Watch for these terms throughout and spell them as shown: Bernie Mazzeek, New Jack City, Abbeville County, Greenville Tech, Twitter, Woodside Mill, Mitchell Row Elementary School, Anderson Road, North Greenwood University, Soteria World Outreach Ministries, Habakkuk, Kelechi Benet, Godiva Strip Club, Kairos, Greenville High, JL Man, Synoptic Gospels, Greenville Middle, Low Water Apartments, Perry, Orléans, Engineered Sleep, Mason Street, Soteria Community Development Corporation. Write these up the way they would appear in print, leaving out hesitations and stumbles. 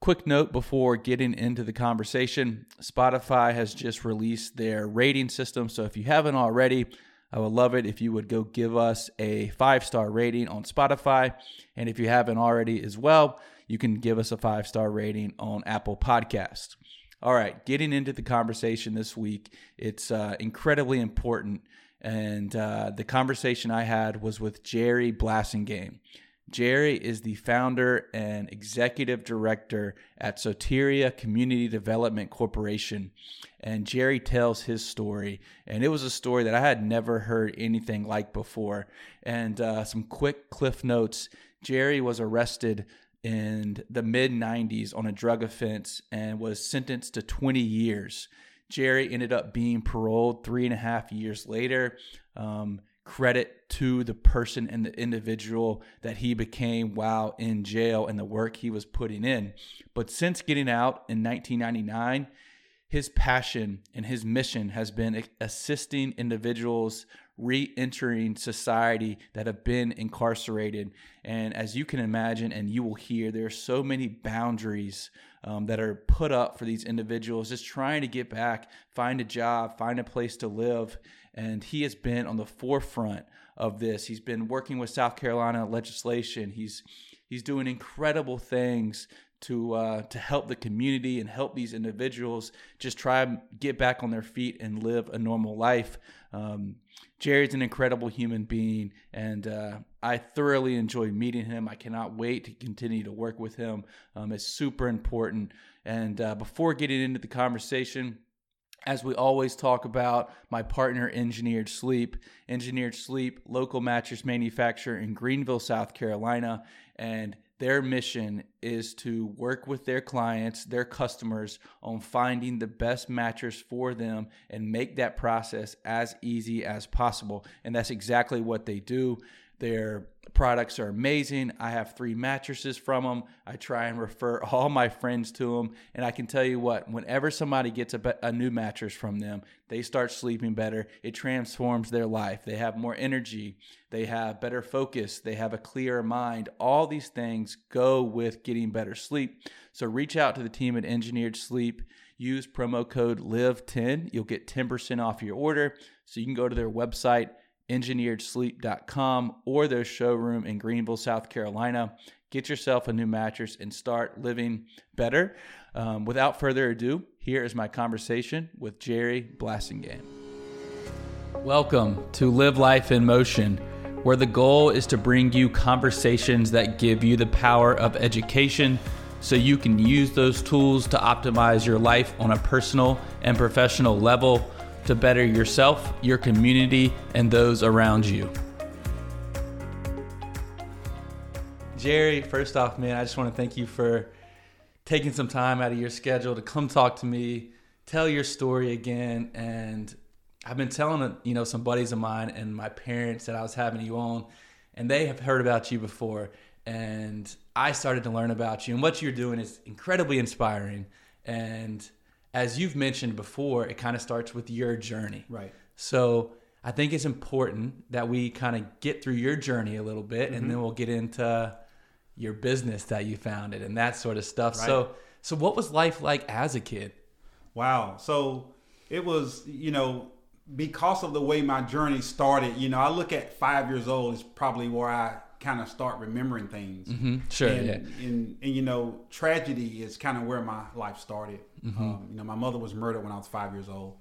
Quick note before getting into the conversation, Spotify has just released their rating system. So if you haven't already, I would love it if you would go give us a 5-star rating on Spotify. And if you haven't already as well, you can give us a 5-star rating on Apple Podcasts. All right, getting into the conversation this week, it's incredibly important. And the conversation I had was with Jerry Blassingame. Jerry is the founder and executive director at Soteria Community Development Corporation, and Jerry tells his story, and it was a story that I had never heard anything like before. And some quick cliff notes: Jerry was arrested in the mid-90s on a drug offense and was sentenced to 20 years. Jerry ended up being paroled 3.5 years later. Credit to the person and the individual that he became while in jail and the work he was putting in. But since getting out in 1999, his passion and his mission has been assisting individuals re-entering society that have been incarcerated. And as you can imagine, and you will hear, there are so many boundaries that are put up for these individuals just trying to get back, find a job, find a place to live. And he has been on the forefront of this. He's been working with South Carolina legislation. He's doing incredible things to help the community and help these individuals just try and get back on their feet and live a normal life. Jerry's an incredible human being, and I thoroughly enjoyed meeting him. I cannot wait to continue to work with him. It's super important. And before getting into the conversation, as we always talk about, my partner, Engineered Sleep. Engineered Sleep, local mattress manufacturer in Greenville, South Carolina, and their mission is to work with their clients, their customers, on finding the best mattress for them and make that process as easy as possible. And that's exactly what they do. Their products are amazing. I have 3 mattresses from them. I try and refer all my friends to them. And I can tell you what, whenever somebody gets a new mattress from them, they start sleeping better. It transforms their life. They have more energy. They have better focus. They have a clearer mind. All these things go with getting better sleep. So reach out to the team at Engineered Sleep. Use promo code LIVE10. You'll get 10% off your order. So you can go to their website, engineeredsleep.com, or their showroom in Greenville, South Carolina. Get yourself a new mattress and start living better. Without further ado, here is my conversation with Jerry Blassingame. Welcome to Live Life in Motion, where the goal is to bring you conversations that give you the power of education so you can use those tools to optimize your life on a personal and professional level, to better yourself, your community, and those around you. Jerry, first off, man, I just want to thank you for taking some time out of your schedule to come talk to me, tell your story again. And I've been telling, some buddies of mine and my parents that I was having you on, and they have heard about you before. And I started to learn about you, and what you're doing is incredibly inspiring. And as you've mentioned before, it kind of starts with your journey. Right. So I think it's important that we kind of get through your journey a little bit, and then we'll get into your business that you founded and that sort of stuff. Right. So what was life like as a kid? Wow. So it was, because of the way my journey started, I look at 5 years old is probably where I kind of start remembering things. And tragedy is kind of where my life started. My mother was murdered when I was 5 years old.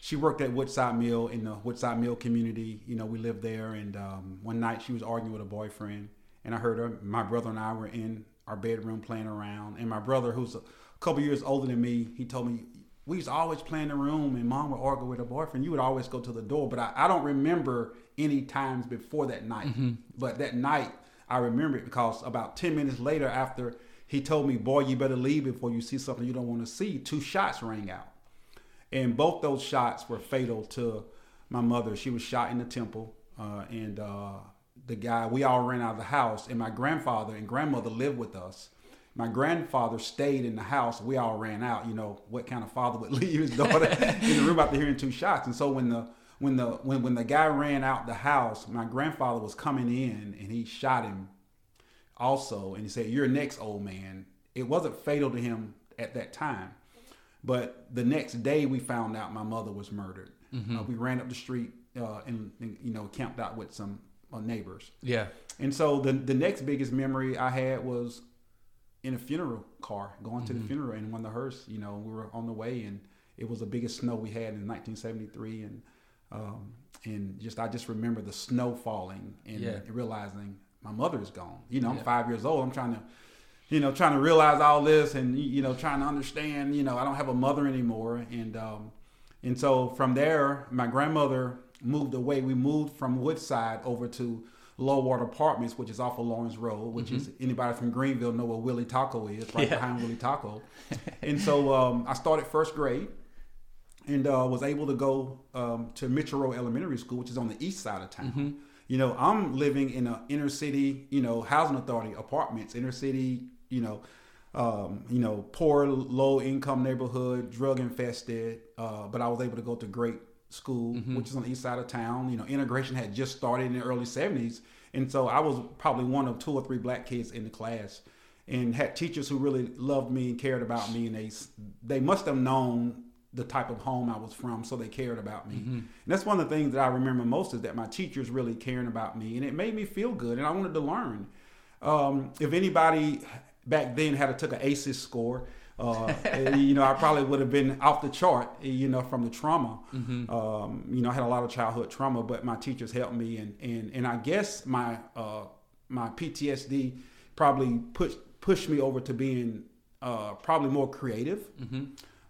She worked at Woodside Mill in the Woodside Mill community. We lived there, and one night she was arguing with a boyfriend, and I heard her. My brother and I were in our bedroom playing around, and my brother, who's a couple years older than me, he told me, we was always playing in the room and mom would argue with her boyfriend. You would always go to the door, but I don't remember any times before that night. But that night I remember it because about 10 minutes later, after he told me, boy, you better leave before you see something you don't want to see, 2 shots rang out. And both those shots were fatal to my mother. She was shot in the temple. The guy, we all ran out of the house, and my grandfather and grandmother lived with us. My grandfather stayed in the house. We all ran out. What kind of father would leave his daughter in the room after hearing 2 shots? And so when the guy ran out the house, my grandfather was coming in, and he shot him also. And he said, "You're next, old man." it wasn't fatal to him at that time. But the next day we found out my mother was murdered. Mm-hmm. We ran up the street and you know, camped out with some neighbors. Yeah. And so the next biggest memory I had was in a funeral car, going to the funeral in one of the hearse. You know, we were on the way, and it was the biggest snow we had in 1973. And just, I just remember the snow falling and realizing my mother is gone. You know, I'm 5 years old. I'm trying to, you know, trying to realize all this and, you know, trying to understand, you know, I don't have a mother anymore. And so from there, my grandmother moved away. We moved from Woodside over to Low Water Apartments, which is off of Lawrence Road, which is, anybody from Greenville know what Willie Taco is, right behind Willie Taco. And so I started first grade and was able to go to Mitchell Row Elementary School, which is on the east side of town. Mm-hmm. You know, I'm living in an inner city, you know, housing authority apartments, inner city, you know, poor, low income neighborhood, drug infested. But I was able to go to great school, which is on the east side of town. You know, integration had just started in the early 70s. And so I was probably one of two or three black kids in the class and had teachers who really loved me and cared about me. And they must have known the type of home I was from, so they cared about me. And that's one of the things that I remember most, is that my teachers really caring about me, and it made me feel good, and I wanted to learn. If anybody back then had took an ACEs score, you know, I probably would have been off the chart, you know, from the trauma. You know, I had a lot of childhood trauma, but my teachers helped me, and I guess my my PTSD probably pushed me over to being probably more creative.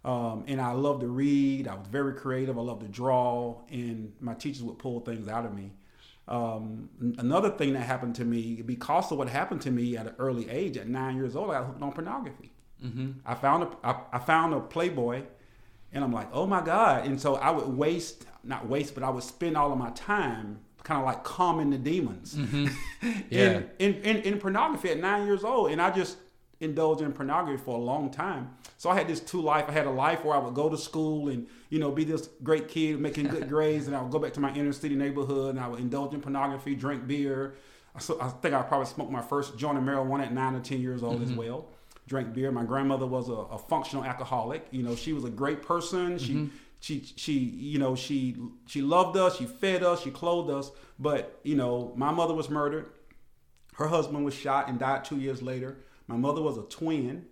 And I loved to read. I was very creative. I loved to draw, and my teachers would pull things out of me. Another thing that happened to me, because of what happened to me at an early age, at 9 years old, I got hooked on pornography. I found a Playboy, and I'm like, oh my God. And so I would not waste, but I would spend all of my time kind of like calming the demons in pornography at 9 years old. And I just indulged in pornography for a long time. So I had this two life. I had a life where I would go to school and, you know, be this great kid making good grades, and I would go back to my inner city neighborhood, and I would indulge in pornography, drink beer. So I think I probably smoked my first joint of marijuana at 9 or 10 years old as well. Drank beer. My grandmother was a functional alcoholic. You know, she was a great person. She you know, she loved us. She fed us. She clothed us. But, you know, my mother was murdered. Her husband was shot and died 2 years later. My mother was a twin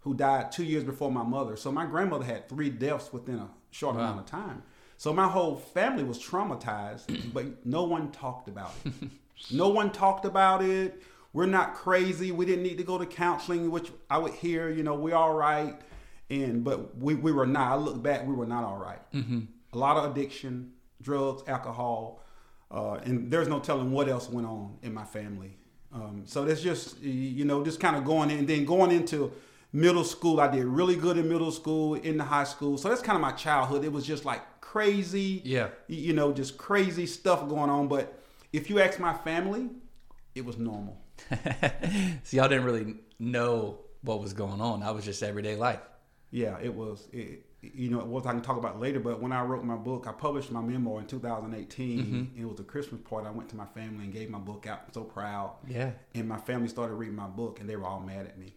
who died 2 years before my mother. So my grandmother had three deaths within a short amount of time. So my whole family was traumatized, but no one talked about it. No one talked about it. We're not crazy. We didn't need to go to counseling, which I would hear, you know, we're all right. But we were not. I look back, we were not all right. A lot of addiction, drugs, alcohol, and there's no telling what else went on in my family. So that's just, you know, just kind of going in. And then going into middle school, I did really good in middle school, in the high school. So that's kind of my childhood. It was just like crazy, you know, just crazy stuff going on. But if you ask my family, it was normal. So y'all didn't really know what was going on. That was just everyday life. Yeah, it was. You know, it was, I can talk about later, but when I wrote my book, I published my memoir in 2018. It was a Christmas party. I went to my family and gave my book out. I'm so proud. Yeah. And my family started reading my book, and they were all mad at me.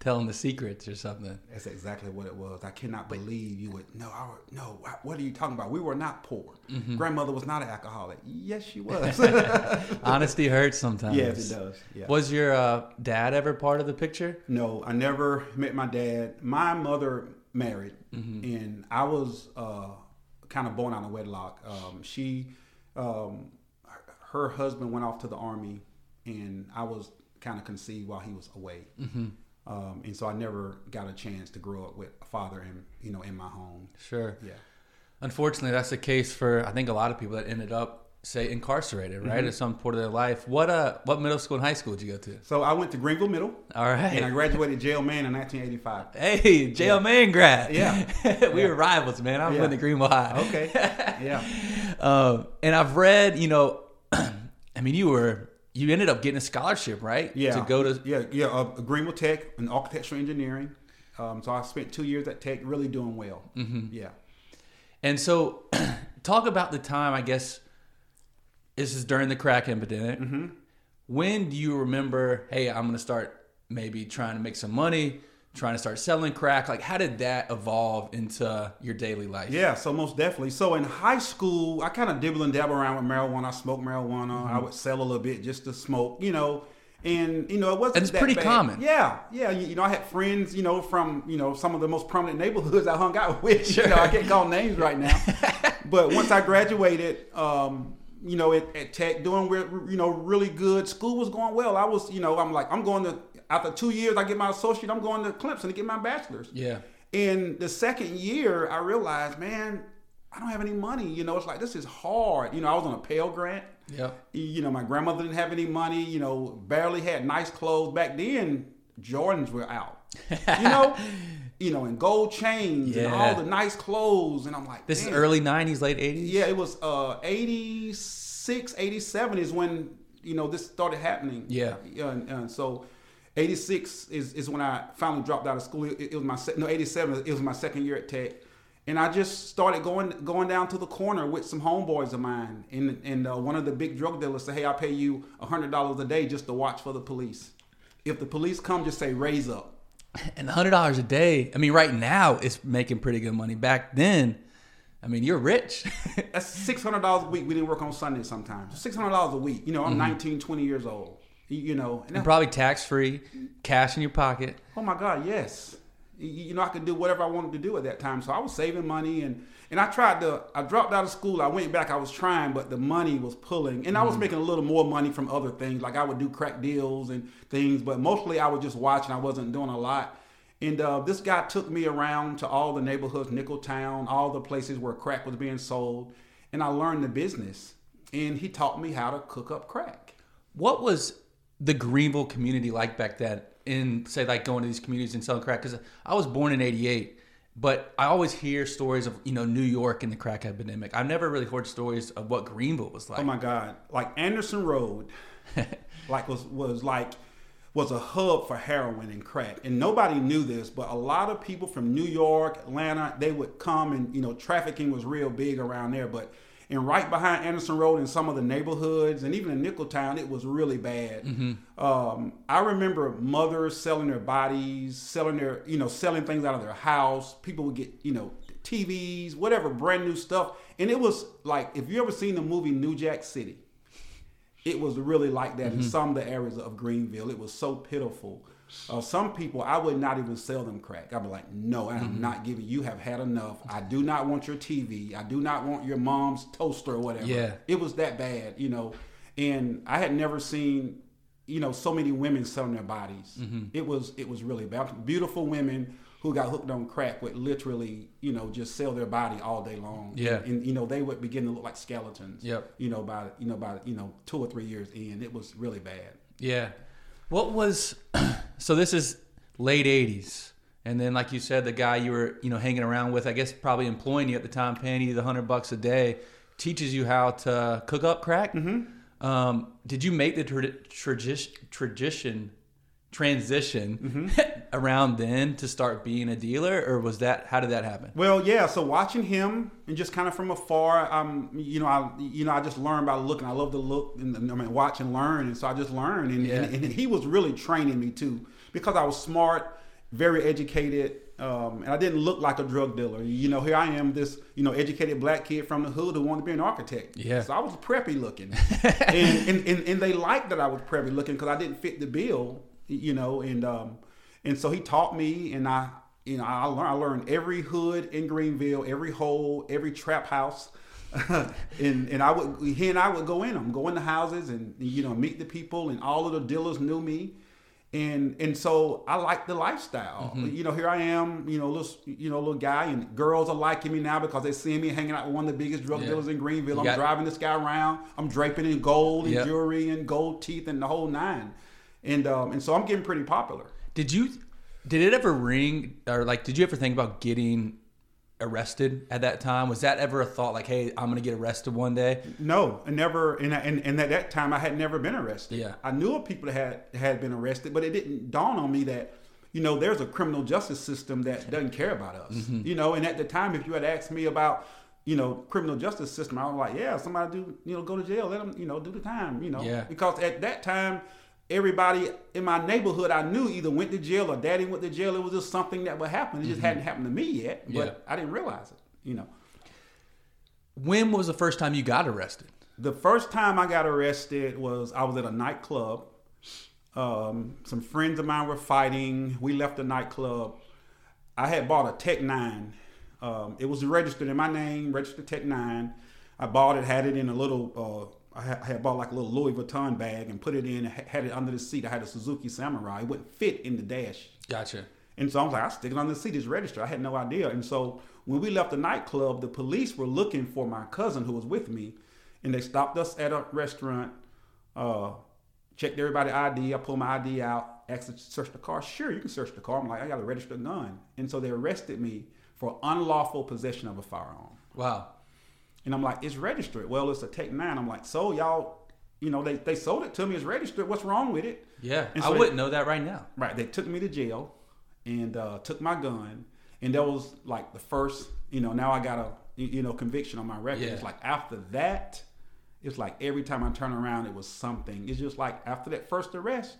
Tell them the secrets or something. That's exactly what it was. I cannot believe you would. No. What are you talking about? We were not poor. Grandmother was not an alcoholic. Yes, she was. Honesty hurts sometimes. Yes, it does. Yeah. Was your dad ever part of the picture? No, I never met my dad. My mother married, and I was kind of born out of wedlock. Her husband went off to the army, and I was kind of conceived while he was away. And so I never got a chance to grow up with a father in, you know, in my home. Sure. Yeah. Unfortunately, that's the case for, I think, a lot of people that ended up, say, incarcerated, right? At some point of their life. What middle school and high school did you go to? So I went to Greenville Middle. All right. And I graduated JL Man in 1985. Hey, JL Man grad. Yeah. We were rivals, man. I went to Greenville High. Okay. Yeah. And I've read, you know, I mean, you ended up getting a scholarship, right? Yeah. To go to... Greenville Tech in architectural engineering. So I spent 2 years at Tech really doing well. Yeah. And so talk about the time, I guess, this is during the crack epidemic. When do you remember, hey, I'm going to start maybe trying to make some money, trying to start selling crack? Like, how did that evolve into your daily life? Yeah, so most definitely. So in high school, I kind of dibble and dabble around with marijuana. I smoked marijuana. Mm-hmm. I would sell a little bit just to smoke, you know. And, you know, it wasn't that bad. It's pretty common. Yeah, yeah. You know, I had friends, you know, from, you know, some of the most prominent neighborhoods I hung out with. Sure. You know, I can't call names right now. But once I graduated, you know, at Tech, doing, you know, really good. School was going well. I was, you know, I'm like, I'm going to, after 2 years, I get my associate, I'm going to Clemson to get my bachelor's. Yeah. And the second year, I realized, man, I don't have any money. You know, it's like, this is hard. You know, I was on a Pell Grant. Yeah. You know, my grandmother didn't have any money, you know, barely had nice clothes. Back then, Jordans were out, you know, and gold chains and all the nice clothes. And I'm like, this is early 90s, late 80s? Yeah, it was 86, 87 is when, you know, this started happening. Yeah. And so... 86 is when I finally dropped out of school. It was my 87. It was my second year at Tech, and I just started going down to the corner with some homeboys of mine. And one of the big drug dealers said, "Hey, I'll pay you $100 a day just to watch for the police. If the police come, just say raise up." And $100 a day. I mean, right now it's making pretty good money. Back then, I mean, you're rich. That's $600 a week. We didn't work on Sundays sometimes. $600 a week. You know, I'm 19, 20 years old. You know, and probably tax-free, cash in your pocket. Oh my God, yes. You know, I could do whatever I wanted to do at that time. So I was saving money, and I dropped out of school. I went back. I was trying, but the money was pulling, and I was making a little more money from other things. Like I would do crack deals and things, but mostly I was just watching. I wasn't doing a lot. And this guy took me around to all the neighborhoods, Nickel Town, all the places where crack was being sold, and I learned the business. And he taught me how to cook up crack. What was the Greenville community like back then, in say like going to these communities and selling crack? Because I was born in 88, but I always hear stories of, you know, New York and the crack epidemic. I've never really heard stories of what Greenville was like. Oh my God. Like Anderson Road was a hub for heroin and crack. And nobody knew this, but a lot of people from New York, Atlanta, they would come, and, you know, trafficking was real big around there. But and right behind Anderson Road in some of the neighborhoods, and even in Nickel Town, it was really bad. Mm-hmm. I remember mothers selling their bodies, selling things out of their house. People would get, you know, TVs, whatever, brand new stuff. And it was like, if you ever seen the movie New Jack City, it was really like that in some of the areas of Greenville. It was so pitiful. Some people, I would not even sell them crack. I'd be like, no, I'm not giving you. You have had enough. I do not want your TV. I do not want your mom's toaster or whatever. Yeah. It was that bad, you know. And I had never seen, you know, so many women selling their bodies. Mm-hmm. It was really bad. Beautiful women who got hooked on crack would literally, you know, just sell their body all day long. Yeah. And you know, they would begin to look like skeletons. Yep. You know, by 2 or 3 years in. It was really bad. Yeah. So this is late 80s. And then, like you said, the guy you were, you know, hanging around with, I guess probably employing you at the time, paying you the $100 a day, teaches you how to cook up crack. Mm-hmm. Did you make the transition around then to start being a dealer, or was that, how did that happen? Well, yeah. So watching him and just kind of from afar, I just learned by looking. I love to look and watch and learn. And so I just learned, and he was really training me too, because I was smart, very educated. And I didn't look like a drug dealer. You know, here I am, this, you know, educated black kid from the hood who wanted to be an architect. Yeah. So I was preppy looking and they liked that I was preppy looking, cause I didn't fit the bill. You know, and so he taught me, and I learned every hood in Greenville, every hole, every trap house, and he and I would go in the houses, and, you know, meet the people, and all of the dealers knew me, and so I liked the lifestyle. Mm-hmm. You know, here I am, you know, little guy, and girls are liking me now because they see me hanging out with one of the biggest drug dealers in Greenville. I'm driving this guy around. I'm draping in gold and jewelry and gold teeth and the whole nine. And so I'm getting pretty popular. Did it ever ring, or like, did you ever think about getting arrested at that time? Was that ever a thought, like, hey, I'm going to get arrested one day? No, I never. And at that time I had never been arrested. Yeah. I knew of people that had been arrested, but it didn't dawn on me that, you know, there's a criminal justice system that doesn't care about us, you know? And at the time, if you had asked me about, you know, criminal justice system, I was like, yeah, somebody do, you know, go to jail, let them, you know, do the time, you know, because at that time, everybody in my neighborhood I knew either went to jail or daddy went to jail. It was just something that would happen. It just hadn't happened to me yet, but I didn't realize it, you know. When was the first time you got arrested? The first time I got arrested was I was at a nightclub. Some friends of mine were fighting. We left the nightclub. I had bought a Tech 9. It was registered in my name, registered Tech 9. I bought it, had it in a little... I had bought like a little Louis Vuitton bag and put it in, had it under the seat. I had a Suzuki Samurai. It wouldn't fit in the dash. Gotcha. And so I was like, I'll stick it under the seat. It's registered. I had no idea. And so when we left the nightclub, the police were looking for my cousin who was with me. And they stopped us at a restaurant, checked everybody's ID. I pulled my ID out, asked to search the car. Sure, you can search the car. I'm like, I got a registered gun. And so they arrested me for unlawful possession of a firearm. Wow. And I'm like, it's registered. Well, it's a Tech 9. I'm like, so y'all, you know, they sold it to me. It's registered. What's wrong with it? Yeah, so I wouldn't know that right now. Right. They took me to jail and took my gun. And that was like the first, you know, now I got a, you know, conviction on my record. Yeah. It's like after that, it's like every time I turn around, it was something. It's just like after that first arrest.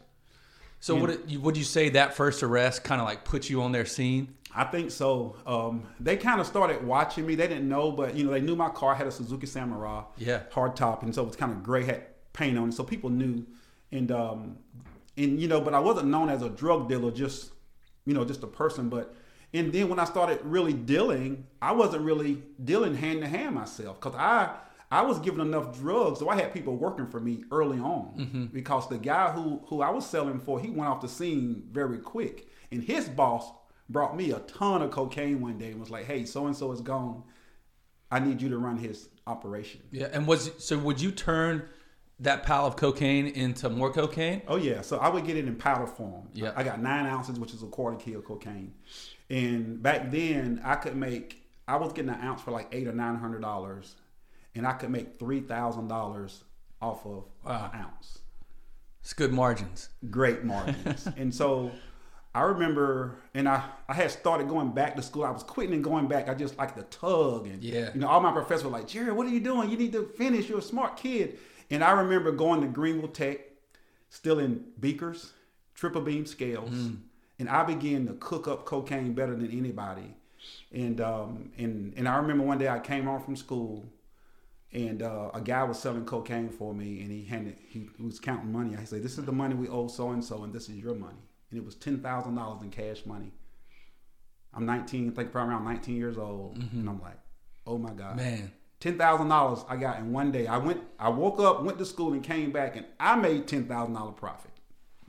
So would you say that first arrest kind of like put you on their scene? I think so. They kind of started watching me. They didn't know, but you know, they knew my car had a Suzuki Samurai, hard top, and so it was kind of gray, had paint on it, so people knew. And you know, but I wasn't known as a drug dealer, just you know, just a person. But and then when I started really dealing, I wasn't really dealing hand to hand myself because I was given enough drugs, so I had people working for me early on because the guy who I was selling for, he went off the scene very quick. And his boss brought me a ton of cocaine one day and was like, hey, so-and-so is gone. I need you to run his operation. Yeah, and so would you turn that pile of cocaine into more cocaine? Oh, yeah. So I would get it in powder form. Yeah. I got 9 ounces, which is a quarter kilo cocaine. And back then, I was getting an ounce for like $800 or $900. And I could make $3,000 off of an ounce. It's good margins. Great margins. And so I remember, and I had started going back to school. I was quitting and going back. I just like the tug. And, you know, all my professors were like, Jerry, what are you doing? You need to finish. You're a smart kid. And I remember going to Greenville Tech, still in beakers, triple beam scales. And I began to cook up cocaine better than anybody. And I remember one day I came home from school. And a guy was selling cocaine for me, and he was counting money. I said, "This is the money we owe so and so, and this is your money." And it was $10,000 in cash money. I'm 19, I think probably around 19 years old, and I'm like, "Oh my God, man! $10,000 I got in one day." I woke up, went to school, and came back, and I made $10,000 profit.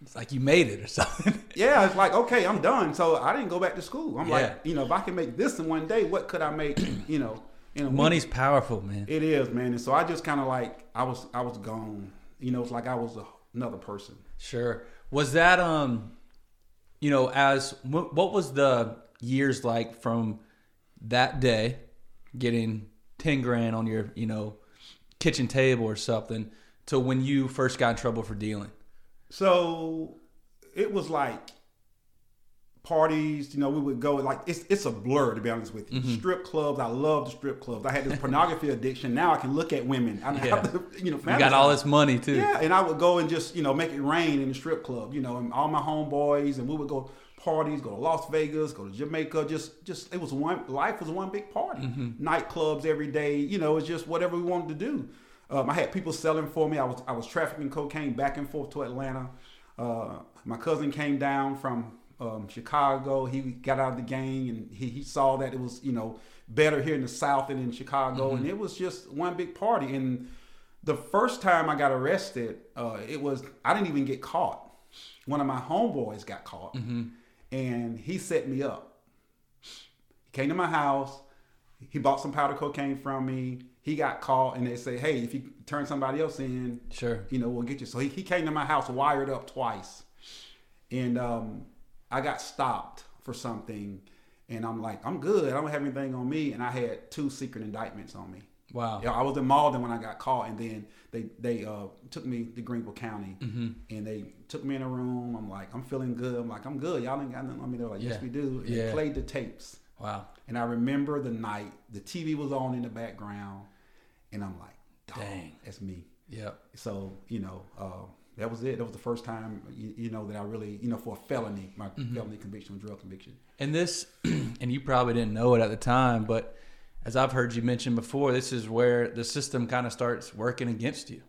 It's like you made it or something. Yeah, it's like okay, I'm done. So I didn't go back to school. I'm like, you know, if I can make this in one day, what could I make? You know. Money's powerful, man. It is, man. And so I just kind of like, I was gone. You know, it's like I was another person. Sure. Was that, you know, what was the years like from that day, getting 10 grand on your, you know, kitchen table or something, to when you first got in trouble for dealing? So it was like parties, you know, we would go like it's a blur, to be honest with you. Strip clubs, I love the strip clubs. I had this pornography addiction. Now I can look at women. I don't have to, you know, fantasize. You got all this money too. Yeah, and I would go and just, you know, make it rain in the strip club, you know, and all my homeboys, and we would go parties, go to Las Vegas, go to Jamaica. Just life was one big party. Nightclubs every day, you know, it's just whatever we wanted to do. I had people selling for me. I was trafficking cocaine back and forth to Atlanta. My cousin came down from Chicago. He got out of the gang, and he saw that it was, you know, better here in the South than in Chicago. And it was just one big party. And the first time I got arrested, I didn't even get caught. One of my homeboys got caught, and he set me up. He came to my house. He bought some powder cocaine from me. He got caught, and they say, hey, if you turn somebody else in, sure, you know, we'll get you. So he came to my house wired up twice. And I got stopped for something, and I'm like, I'm good. I don't have anything on me. And I had 2 secret indictments on me. Wow. You know, I was in Malden when I got caught, and then they took me to Greenville County, and they took me in a room. I'm like, I'm feeling good. I'm like, I'm good. Y'all ain't got nothing on me. They're like, yes, we do. And they played the tapes. Wow. And I remember the night, the TV was on in the background, and I'm like, dang, that's me. Yeah. So, you know, that was it. That was the first time, that I really, for a felony, my felony conviction, drug conviction. And this, and you probably didn't know it at the time, but as I've heard you mention before, this is where the system kind of starts working against you.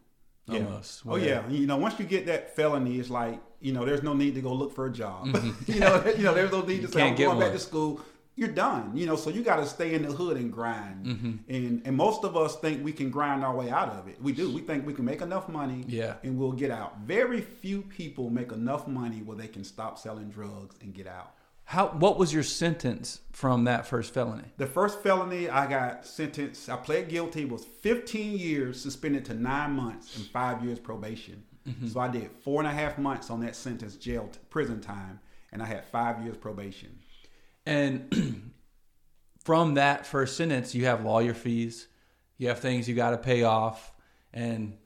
Almost. Yeah. Oh yeah. Once you get that felony, it's like, there's no need to go look for a job. Mm-hmm. There's no need to say, I'm going back to school. You're done, so you got to stay in the hood and grind. Mm-hmm. And most of us think we can grind our way out of it. We do. We think we can make enough money and we'll get out. Very few people make enough money where they can stop selling drugs and get out. What was your sentence from that first felony? The first felony I got sentenced, I pled guilty, was 15 years suspended to 9 months and 5 years probation. Mm-hmm. So I did 4.5 months on that sentence, jail, prison time, and I had 5 years probation. And from that first sentence, you have lawyer fees, you have things you got to pay off, and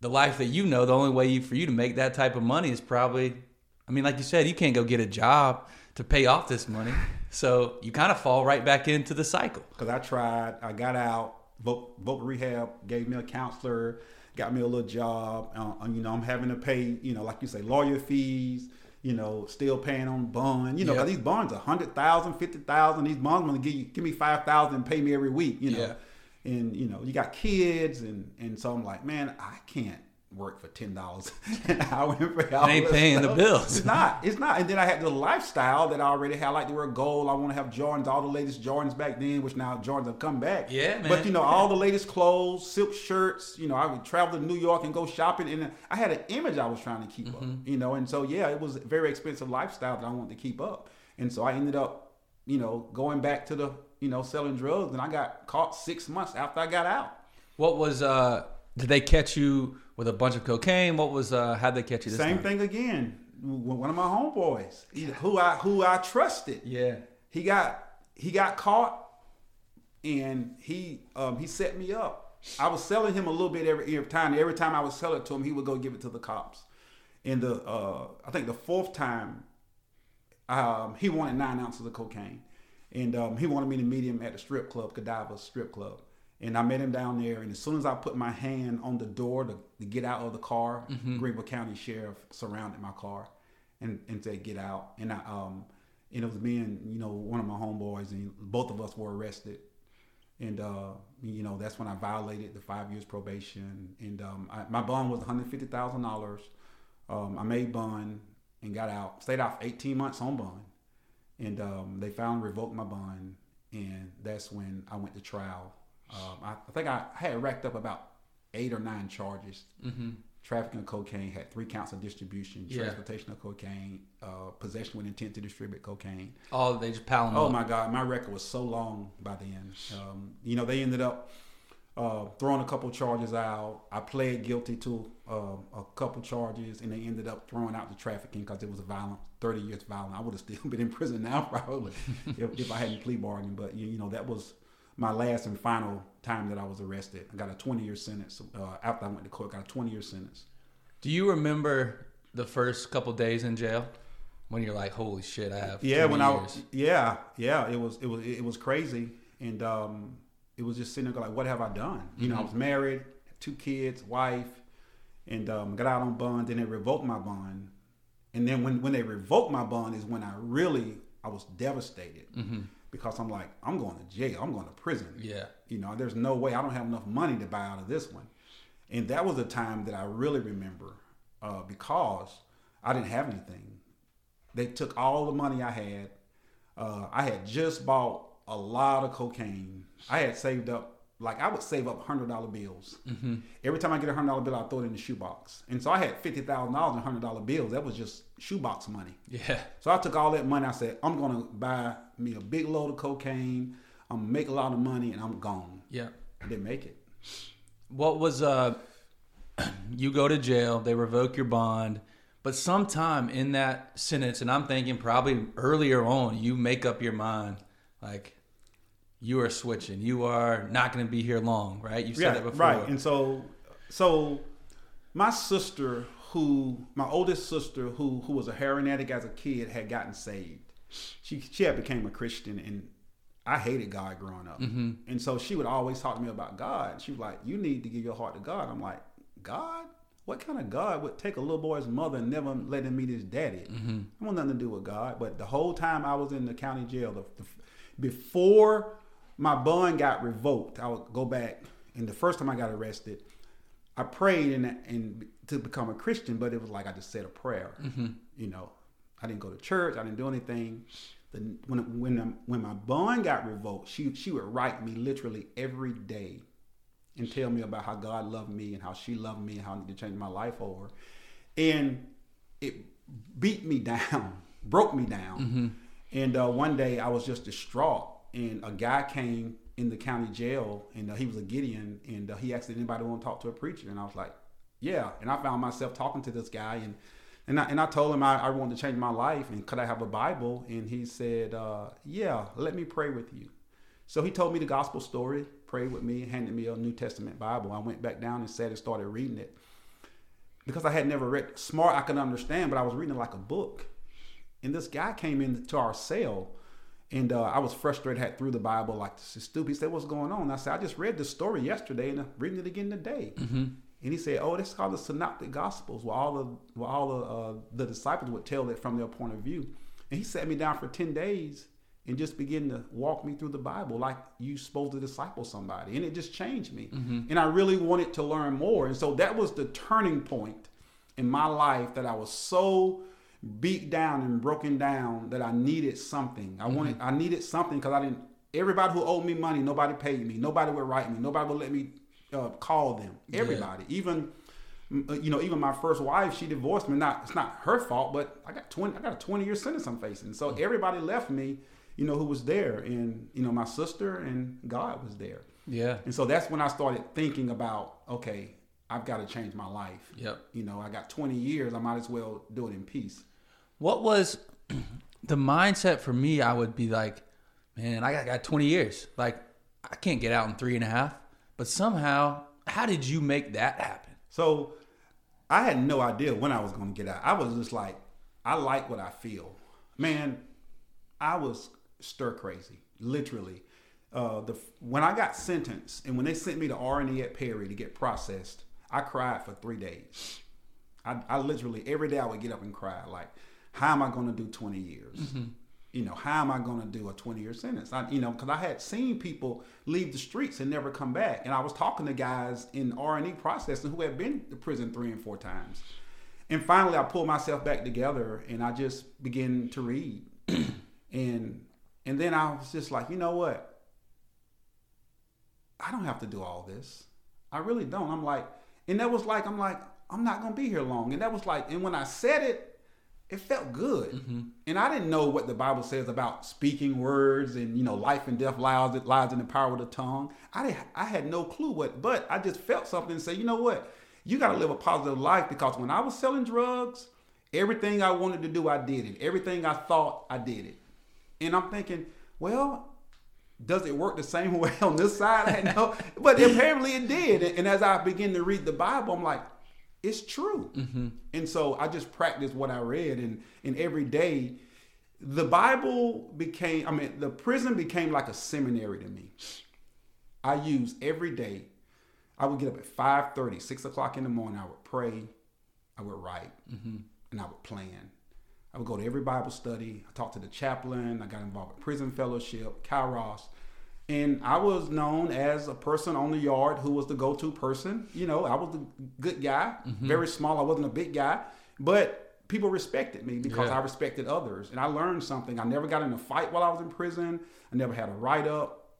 the life that the only way for you to make that type of money is probably, like you said, you can't go get a job to pay off this money. So you kind of fall right back into the cycle. Because I got out, voc rehab gave me a counselor, got me a little job. I'm having to pay, like you say, lawyer fees. Still paying on bond, cause these bonds are $100,000, $50,000. These bonds want to give me $5,000 and pay me every week, and you got kids. And so I'm like, man, I can't work for $10 an hour. I ain't paying the bills. It's not. And then I had the lifestyle that I already had. I like to wear gold. I want to have Jordans, all the latest Jordans back then, which now Jordans have come back. Yeah, man. But all the latest clothes, silk shirts, I would travel to New York and go shopping. And I had an image I was trying to keep up, And so, it was a very expensive lifestyle that I wanted to keep up. And so I ended up, going back to the, selling drugs, and I got caught 6 months after I got out. What was, did they catch you with a bunch of cocaine? What was how'd they catch you this time? Same thing again. One of my homeboys, who I trusted. Yeah. He got caught, and he set me up. I was selling him a little bit every time. Every time I would sell it to him, he would go give it to the cops. And I think the fourth time, he wanted 9 ounces of cocaine, and he wanted me to meet him at the strip club, Godiva Strip Club. And I met him down there, and as soon as I put my hand on the door to get out of the car, Greenville County Sheriff surrounded my car and said, "Get out." And I, and it was me and, one of my homeboys, and both of us were arrested. And, that's when I violated the 5 years probation. And my bond was $150,000. I made bond and got out, stayed out for 18 months on bond. And they finally revoked my bond, and that's when I went to trial. I think I had racked up about 8 or 9 charges. Mm-hmm. Trafficking of cocaine, had 3 counts of distribution, transportation of cocaine, possession with intent to distribute cocaine. Oh, they just piled them up. Oh, my God. My record was so long by the end. They ended up throwing a couple charges out. I pled guilty to a couple charges, and they ended up throwing out the trafficking because it was a violent, 30 years violent. I would have still been in prison now probably if I hadn't plea bargained. But, that was my last and final time that I was arrested. I got a 20-year sentence. After I went to court, I got a 20-year sentence. Do you remember the first couple days in jail when you're like, "Holy shit, I have"? Yeah, it was crazy, and it was just sitting there like, "What have I done?" I was married, had 2 kids, wife, and got out on bond. Then they revoked my bond, and then when they revoked my bond is when I was devastated. Mm-hmm. Because I'm like, I'm going to jail. I'm going to prison. Yeah. There's no way. I don't have enough money to buy out of this one. And that was a time that I really remember because I didn't have anything. They took all the money I had. I had just bought a lot of cocaine. I had saved up, I would save up $100 bills. Mm-hmm. Every time I get a $100 bill, I throw it in the shoebox. And so I had $50,000 in $100 bills. That was just shoebox money. Yeah. So I took all that money. I said, I'm going to buy me a big load of cocaine. I'm going to make a lot of money, and I'm gone. Yeah. I didn't make it. What was, you go to jail, they revoke your bond, but sometime in that sentence, and I'm thinking probably earlier on, you make up your mind, you are switching. You are not going to be here long, right? You said that before. Right. And so my oldest sister, who was a heroin addict as a kid, had gotten saved. She had became a Christian, and I hated God growing up. Mm-hmm. And so she would always talk to me about God. She was like, "You need to give your heart to God." I'm like, "God? what kind of God would take a little boy's mother and never let him meet his daddy? Mm-hmm. I want nothing to do with God. But the whole time I was in the county jail, before my bond got revoked, I would go back. And the first time I got arrested, I prayed and to become a Christian, but it was like I just said a prayer. Mm-hmm. You know, I didn't go to church. I didn't do anything. When my bond got revoked, she would write me literally every day and tell me about how God loved me and how she loved me and how I need to change my life over. And it beat me down, broke me down. Mm-hmm. And one day I was just distraught, and a guy came in the county jail, and he was a Gideon, and he asked anybody want to talk to a preacher, and I was like, yeah. And I found myself talking to this guy, and I told him I wanted to change my life, and could I have a Bible? And he said, yeah, let me pray with you. So he told me the gospel story, prayed with me, handed me a New Testament Bible. I went back down and sat and started reading it, because I had never read. Smart, I could understand, but I was reading it like a book. And this guy came into our cell, and I was frustrated, had through the Bible, like, this is stupid. He said, what's going on? I said, I just read this story yesterday and I'm reading it again today. Mm-hmm. And he said, oh, that's called the Synoptic Gospels, where all the disciples would tell it from their point of view. And he sat me down for 10 days and just began to walk me through the Bible like you supposed to disciple somebody. And it just changed me. Mm-hmm. And I really wanted to learn more. And so that was the turning point in my life, that I was so beat down and broken down that I needed something. I needed something, because I didn't. Everybody who owed me money, nobody paid me. Nobody would write me. Nobody would let me call them. Everybody, yeah. even my first wife, she divorced me. It's not her fault, but I got a 20-year sentence I'm facing. So everybody left me, who was there, and my sister and God was there. Yeah. And so that's when I started thinking about, okay, I've got to change my life. Yep. I got 20 years. I might as well do it in peace. What was the mindset for me? I would be like, man, I got 20 years. Like, I can't get out in 3.5. But somehow, how did you make that happen? So I had no idea when I was going to get out. I was just like, I like what I feel. Man, I was stir crazy, literally. When I got sentenced, and when they sent me to R&E at Perry to get processed, I cried for 3 days. I literally, every day I would get up and cry, like, how am I going to do 20 years? Mm-hmm. How am I going to do a 20-year sentence? Because I had seen people leave the streets and never come back. And I was talking to guys in R&E processing who had been to prison 3 and 4 times. And finally, I pulled myself back together, and I just began to read. And then I was just like, you know what? I don't have to do all this. I really don't. I'm like, I'm not going to be here long. And that was like, and when I said it, it felt good. Mm-hmm. And I didn't know what the Bible says about speaking words and, life and death lies in the power of the tongue. I had no clue but I just felt something and said, you know what? You got to live a positive life, because when I was selling drugs, everything I wanted to do, I did it. Everything I thought, I did it. And I'm thinking, well, does it work the same way on this side? I didn't know, but apparently it did. And as I begin to read the Bible, I'm like, it's true. Mm-hmm. And so I just practiced what I read. And every day, the Bible became, the prison became like a seminary to me. I used every day. I would get up at 5:30, 6 o'clock in the morning. I would pray. I would write. Mm-hmm. And I would plan. I would go to every Bible study. I talked to the chaplain. I got involved with prison fellowship, Kairos. And I was known as a person on the yard who was the go-to person. I was the good guy, mm-hmm. very small. I wasn't a big guy, but people respected me because I respected others. And I learned something. I never got in a fight while I was in prison. I never had a write-up.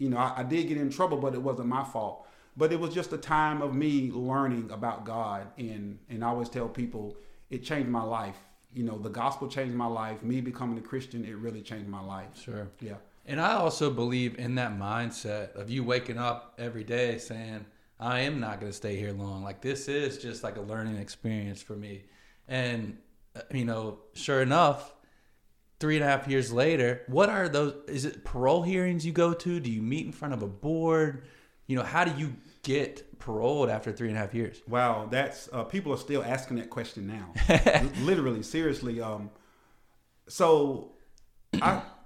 I did get in trouble, but it wasn't my fault. But it was just a time of me learning about God. And I always tell people, it changed my life. The gospel changed my life. Me becoming a Christian, it really changed my life. Sure. Yeah. And I also believe in that mindset of you waking up every day saying, I am not going to stay here long. Like, this is just like a learning experience for me. And, sure enough, 3.5 years later, what are those? Is it parole hearings you go to? Do you meet in front of a board? How do you get paroled after 3.5 years? Wow. That's people are still asking that question now. Literally, seriously. So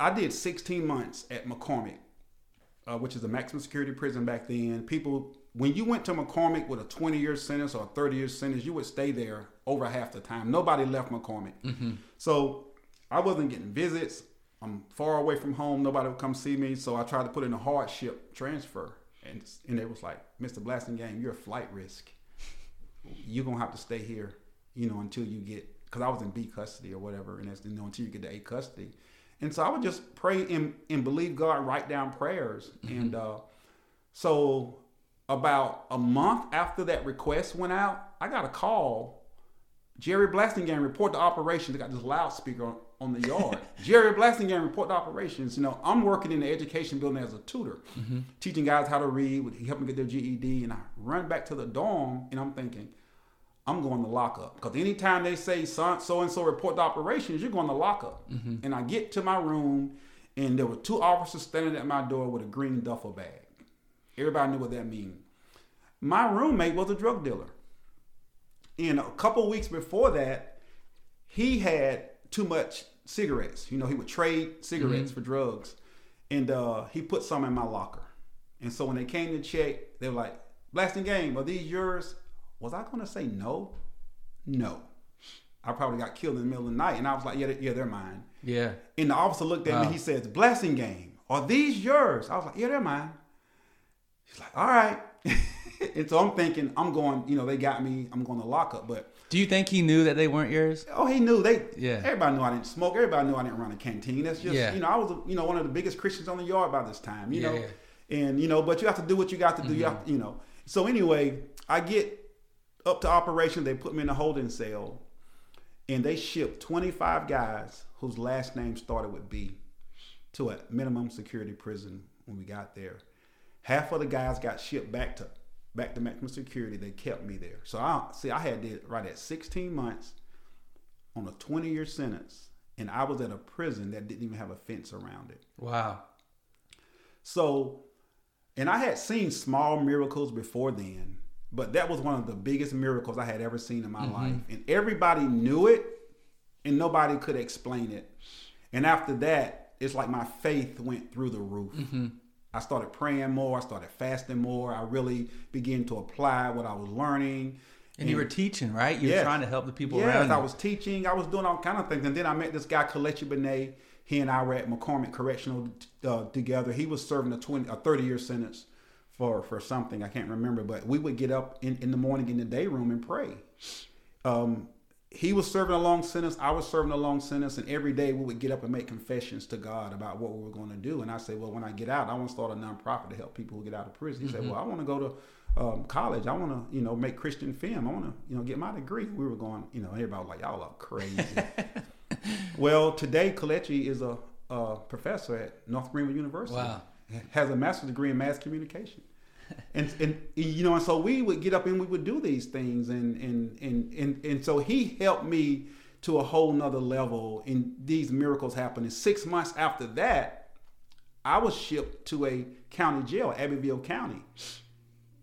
I did 16 months at McCormick, which is a maximum security prison back then. People when you went to McCormick with a 20-year sentence or a 30-year sentence, you would stay there over half the time. Nobody left McCormick. Mm-hmm. So I wasn't getting visits. I'm far away from home. Nobody would come see me. So I tried to put in a hardship transfer. And they was like, Mr. Blassingame, you're a flight risk. You're going to have to stay here, you know, until you get, because I was in B custody or whatever, and that's, you know, until you get to A custody. And so I would just pray and believe God, write down prayers. Mm-hmm. And so about a month after that request went out, I got a call. Jerry Blassingame, report the operations. They got this loudspeaker on the yard. Jerry Blassingame, report the operations. You know, I'm working in the education building as a tutor, mm-hmm. teaching guys how to read, helping get their GED. And I run back to the dorm, and I'm thinking, I'm going to lockup. Because anytime they say so-and-so report the operations, you're going to lockup. Mm-hmm. And I get to my room, and there were two officers standing at my door with a green duffel bag. Everybody knew what that means. My roommate was a drug dealer. And a couple weeks before that, he had too much cigarettes. You know, he would trade cigarettes mm-hmm. for drugs. And he put some in my locker. And so when they came to check, they were like, Blassingame, are these yours? Was I going to say no? No. I probably got killed in the middle of the night. And I was like, yeah, they're mine. Yeah. And the officer looked at me. He says, Blassingame, are these yours? I was like, yeah, they're mine. He's like, all right. And so I'm thinking, I'm going, you know, they got me. I'm going to lock up. But do you think he knew that they weren't yours? Oh, he knew. Everybody knew I didn't smoke. Everybody knew I didn't run a canteen. That's just, you know, I was, you know, one of the biggest Christians on the yard by this time, you know. And, you know, but you have to do what you got to do, mm-hmm. You know. So anyway, I get up to operation. They put me in a holding cell. And they shipped 25 guys whose last name started with B to a minimum security prison when we got there. Half of the guys got shipped back to maximum security. They kept me there. So I had did right at 16 months on a 20-year sentence, and I was at a prison that didn't even have a fence around it. Wow. So, and I had seen small miracles before then, but that was one of the biggest miracles I had ever seen in my mm-hmm. life. And everybody knew it, and nobody could explain it. And after that, it's like my faith went through the roof. Mm-hmm. I started praying more. I started fasting more. I really began to apply what I was learning. And you were teaching, right? You were trying to help the people around you. I was teaching. I was doing all kinds of things. And then I met this guy, Kelechi Benet. He and I were at McCormick Correctional together. He was serving a 30-year sentence for something. I can't remember. But we would get up in the morning in the day room and pray. He was serving a long sentence. I was serving a long sentence. And every day we would get up and make confessions to God about what we were going to do. And I said, well, when I get out, I want to start a nonprofit to help people who get out of prison. He mm-hmm. said, well, I want to go to college. I want to, you know, make Christian film. I want to, you know, get my degree. We were going, you know, everybody was like, y'all are crazy. Well, today, Kelechi is a professor at North Greenwood University. Wow. Has a master's degree in mass communication. And you know, and so we would get up and we would do these things, and so he helped me to a whole nother level, and these miracles happened. And 6 months after that, I was shipped to a county jail, Abbeville County.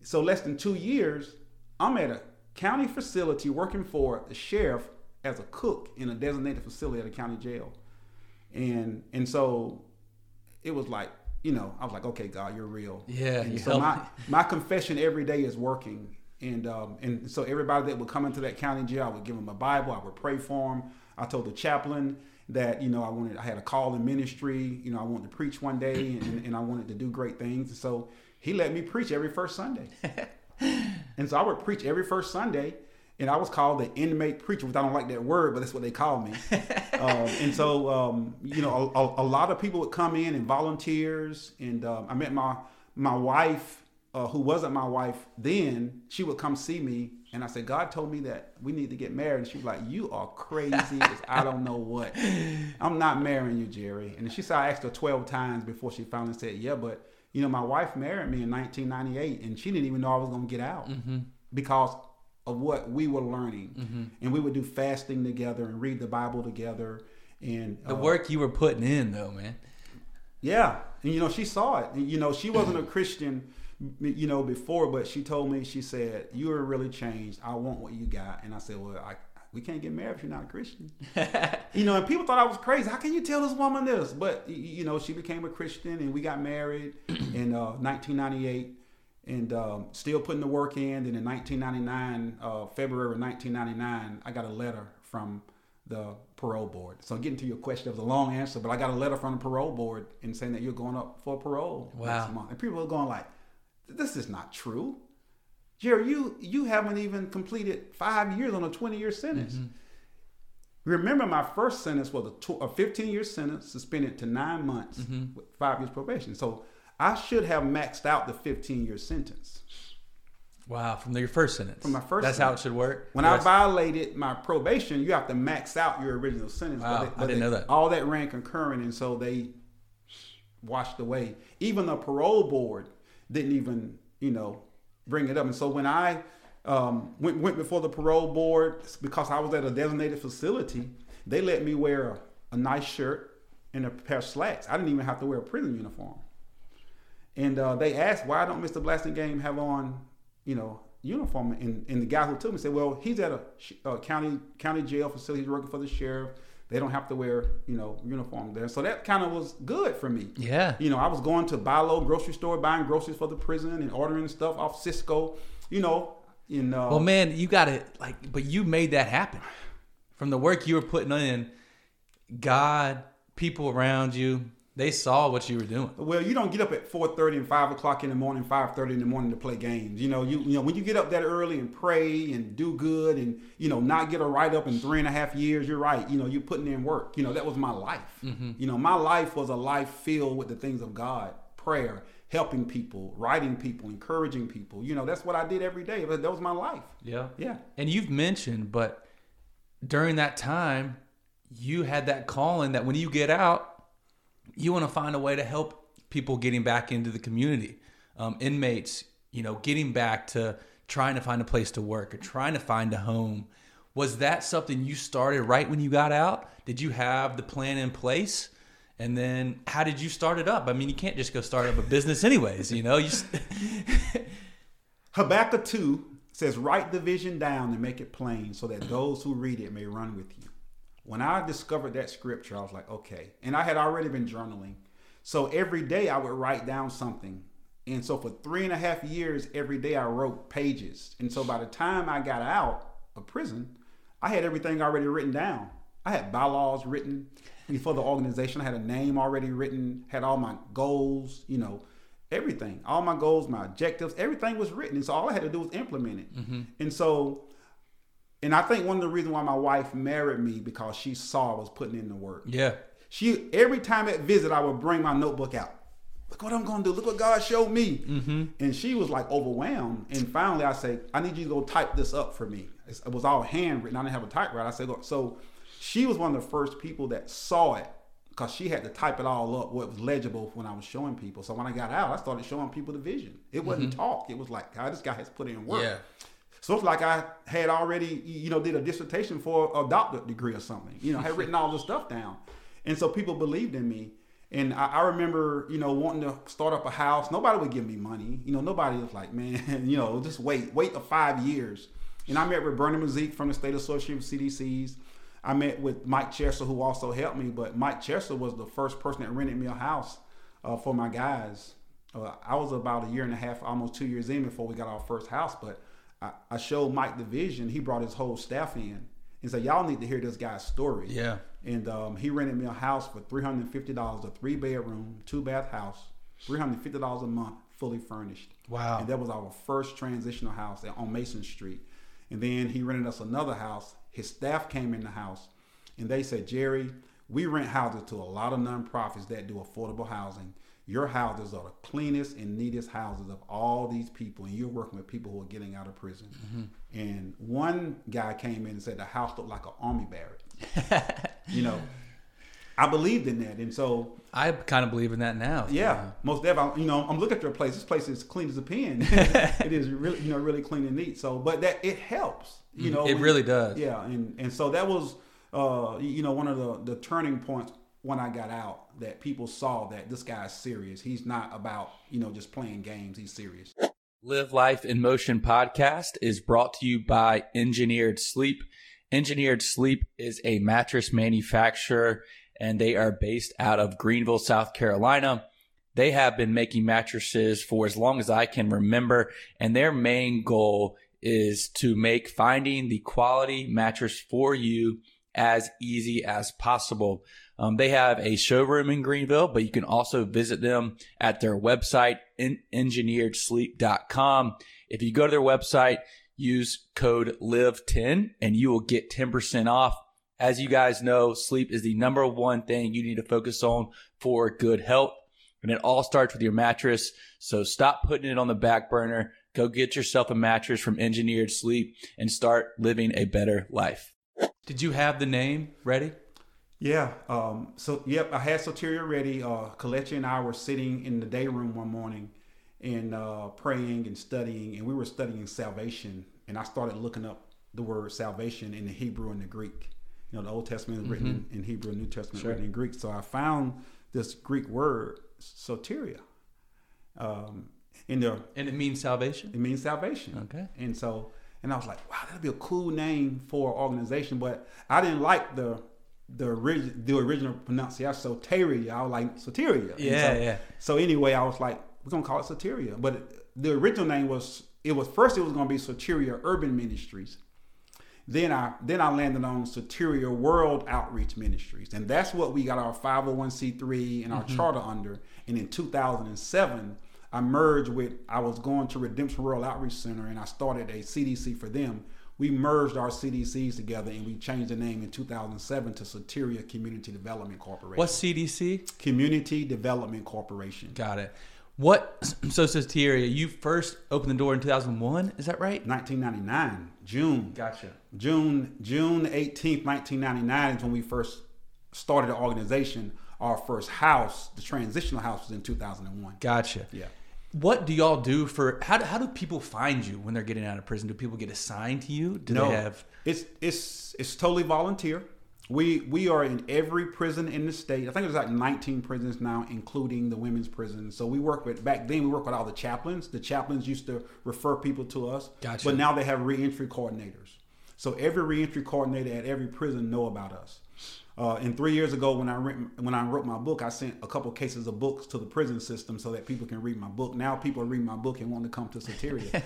So less than 2 years, I'm at a county facility working for the sheriff as a cook in a designated facility at a county jail, and so it was like, you know, I was like, okay, God, you're real. Yeah. And so my confession every day is working. And so everybody that would come into that county jail, I would give them a Bible. I would pray for them. I told the chaplain that, you know, I had a call in ministry. You know, I wanted to preach one day and I wanted to do great things. And so he let me preach every first Sunday. And so I would preach every first Sunday. And I was called the inmate preacher, which I don't like that word, but that's what they call me. And so, you know, a lot of people would come in and volunteers. And I met my wife, who wasn't my wife then. She would come see me. And I said, God told me that we need to get married. And she was like, you are crazy as I don't know what. I'm not marrying you, Jerry. And she said, I asked her 12 times before she finally said, yeah, but, you know, my wife married me in 1998. And she didn't even know I was going to get out mm-hmm. because of what we were learning. Mm-hmm. And we would do fasting together and read the Bible together. And the work you were putting in though, man. Yeah. And, you know, she saw it. You know, she wasn't a Christian, you know, before, but she told me, she said, you are really changed. I want what you got. And I said, well, we can't get married if you're not a Christian. You know, and people thought I was crazy. How can you tell this woman this? But, you know, she became a Christian and we got married in 1998. and still putting the work in. And in February 1999, I got a letter from the parole board. So getting to your question, it was a long answer, but I got a letter from the parole board and saying that you're going up for parole next month. And people are going like, this is not true. Jerry, you haven't even completed 5 years on a 20-year sentence. Mm-hmm. Remember, my first sentence was a 15-year sentence suspended to 9 months mm-hmm. with 5 years probation. So I should have maxed out the 15-year sentence. Wow, from your first sentence. From my first sentence. That's how it should work? When I violated my probation, you have to max out your original sentence. Wow, I didn't know that. All that ran concurrent, and so they washed away. Even the parole board didn't even, bring it up. And so when I went before the parole board, because I was at a designated facility, they let me wear a nice shirt and a pair of slacks. I didn't even have to wear a prison uniform. And they asked, why don't Mr. Blassingame have on, uniform? And the guy who took me said, well, he's at a county jail facility. He's working for the sheriff. They don't have to wear, uniform there. So that kind of was good for me. Yeah. I was going to Buy-Low grocery store, buying groceries for the prison and ordering stuff off Cisco, Well, man, you got it. But you made that happen. From the work you were putting in, God, people around you, they saw what you were doing. Well, you don't get up at 4:30 and 5 o'clock in the morning, 5:30 in the morning to play games. When you get up that early and pray and do good and not get a write up in 3.5 years, you're right. You're putting in work. That was my life. Mm-hmm. My life was a life filled with the things of God, prayer, helping people, writing people, encouraging people. That's what I did every day. That was my life. Yeah, yeah. And you've mentioned, but during that time, you had that calling that when you get out, you want to find a way to help people getting back into the community, inmates, getting back to trying to find a place to work or trying to find a home. Was that something you started right when you got out? Did you have the plan in place? And then how did you start it up? I mean, you can't just go start up a business anyways, Habakkuk 2 says, write the vision down and make it plain so that those who read it may run with you. When I discovered that scripture, I was like, okay. And I had already been journaling. So every day I would write down something. And so for 3.5 years, every day I wrote pages. And so by the time I got out of prison, I had everything already written down. I had bylaws written for the organization. I had a name already written, had all my goals, everything. All my goals, my objectives, everything was written. And so all I had to do was implement it. Mm-hmm. And I think one of the reasons why my wife married me, because she saw I was putting in the work. Yeah. She, every time at visit, I would bring my notebook out. Look what I'm going to do. Look what God showed me. Mm-hmm. And she was like overwhelmed. And finally I say, I need you to go type this up for me. It was all handwritten. I didn't have a typewriter. I said, look. So she was one of the first people that saw it, because she had to type it all up what was legible when I was showing people. So when I got out, I started showing people the vision. It wasn't mm-hmm. talk. It was like, God, this guy has put in work. Yeah. So it's like I had already, did a dissertation for a doctorate degree or something. I had written all this stuff down. And so people believed in me. And I remember, wanting to start up a house. Nobody would give me money. Nobody was like, man, just wait 5 years. And I met with Bernie Mazzeek from the State Association of CDCs. I met with Mike Chester, who also helped me. But Mike Chester was the first person that rented me a house for my guys. I was about a year and a half, almost 2 years in before we got our first house. But I showed Mike the vision. He brought his whole staff in and said, y'all need to hear this guy's story. Yeah. And he rented me a house for $350, a 3-bedroom, 2-bath house, $350 a month, fully furnished. Wow. And that was our first transitional house on Mason Street. And then he rented us another house. His staff came in the house and they said, Jerry, we rent houses to a lot of nonprofits that do affordable housing. Your houses are the cleanest and neatest houses of all these people, and you're working with people who are getting out of prison. Mm-hmm. And one guy came in and said the house looked like an army barrack. I believed in that, and so I kind of believe in that now. Yeah, most definitely. I'm looking at your place. This place is clean as a pin. It is really, really clean and neat. So, but that it helps. It really does. Yeah, and so that was, one of the turning points. When I got out, that people saw that this guy's serious. He's not about, just playing games. He's serious. Live Life in Motion podcast is brought to you by Engineered Sleep. Engineered Sleep is a mattress manufacturer, and they are based out of Greenville, South Carolina. They have been making mattresses for as long as I can remember, and their main goal is to make finding the quality mattress for you as easy as possible. They have a showroom in Greenville, but you can also visit them at their website, engineeredsleep.com. If you go to their website, use code LIVE10 and you will get 10% off. As you guys know, sleep is the number one thing you need to focus on for good health. And it all starts with your mattress. So stop putting it on the back burner. Go get yourself a mattress from Engineered Sleep and start living a better life. Did you have the name ready? Yeah. I had Soteria ready. Kelechi and I were sitting in the day room one morning and praying and studying. And we were studying salvation. And I started looking up the word salvation in the Hebrew and the Greek. You know, the Old Testament is written in Hebrew, New Testament written in Greek. So I found this Greek word, Soteria. And it means salvation? It means salvation. Okay. And so, and I was like, wow, that'd be a cool name for an organization. But I didn't like the original pronunciation, Soteria. I was like, Soteria. So anyway, I was like, we're going to call it Soteria. But the original name was going to be Soteria Urban Ministries. Then I landed on Soteria World Outreach Ministries. And that's what we got our 501c3 and our charter under. And in 2007, I merged with, I was going to Redemption World Outreach Center and I started a CDC for them. We merged our CDCs together and we changed the name in 2007 to Soteria Community Development Corporation. What's CDC? Community Development Corporation. Got it. Soteria, you first opened the door in 2001, is that right? 1999, June. Gotcha. June 18th, 1999 is when we first started the organization. Our first house, the transitional house, was in 2001. Gotcha. Yeah. What do y'all do how do people find you when they're getting out of prison? Do people get assigned to you? It's totally volunteer. We are in every prison in the state. I think there's like 19 prisons now, including the women's prison. So back then we worked with all the chaplains. The chaplains used to refer people to us. Gotcha. But now they have reentry coordinators. So every reentry coordinator at every prison know about us. And 3 years ago, when I wrote my book, I sent a couple cases of books to the prison system so that people can read my book. Now people are reading my book and want to come to Soteria.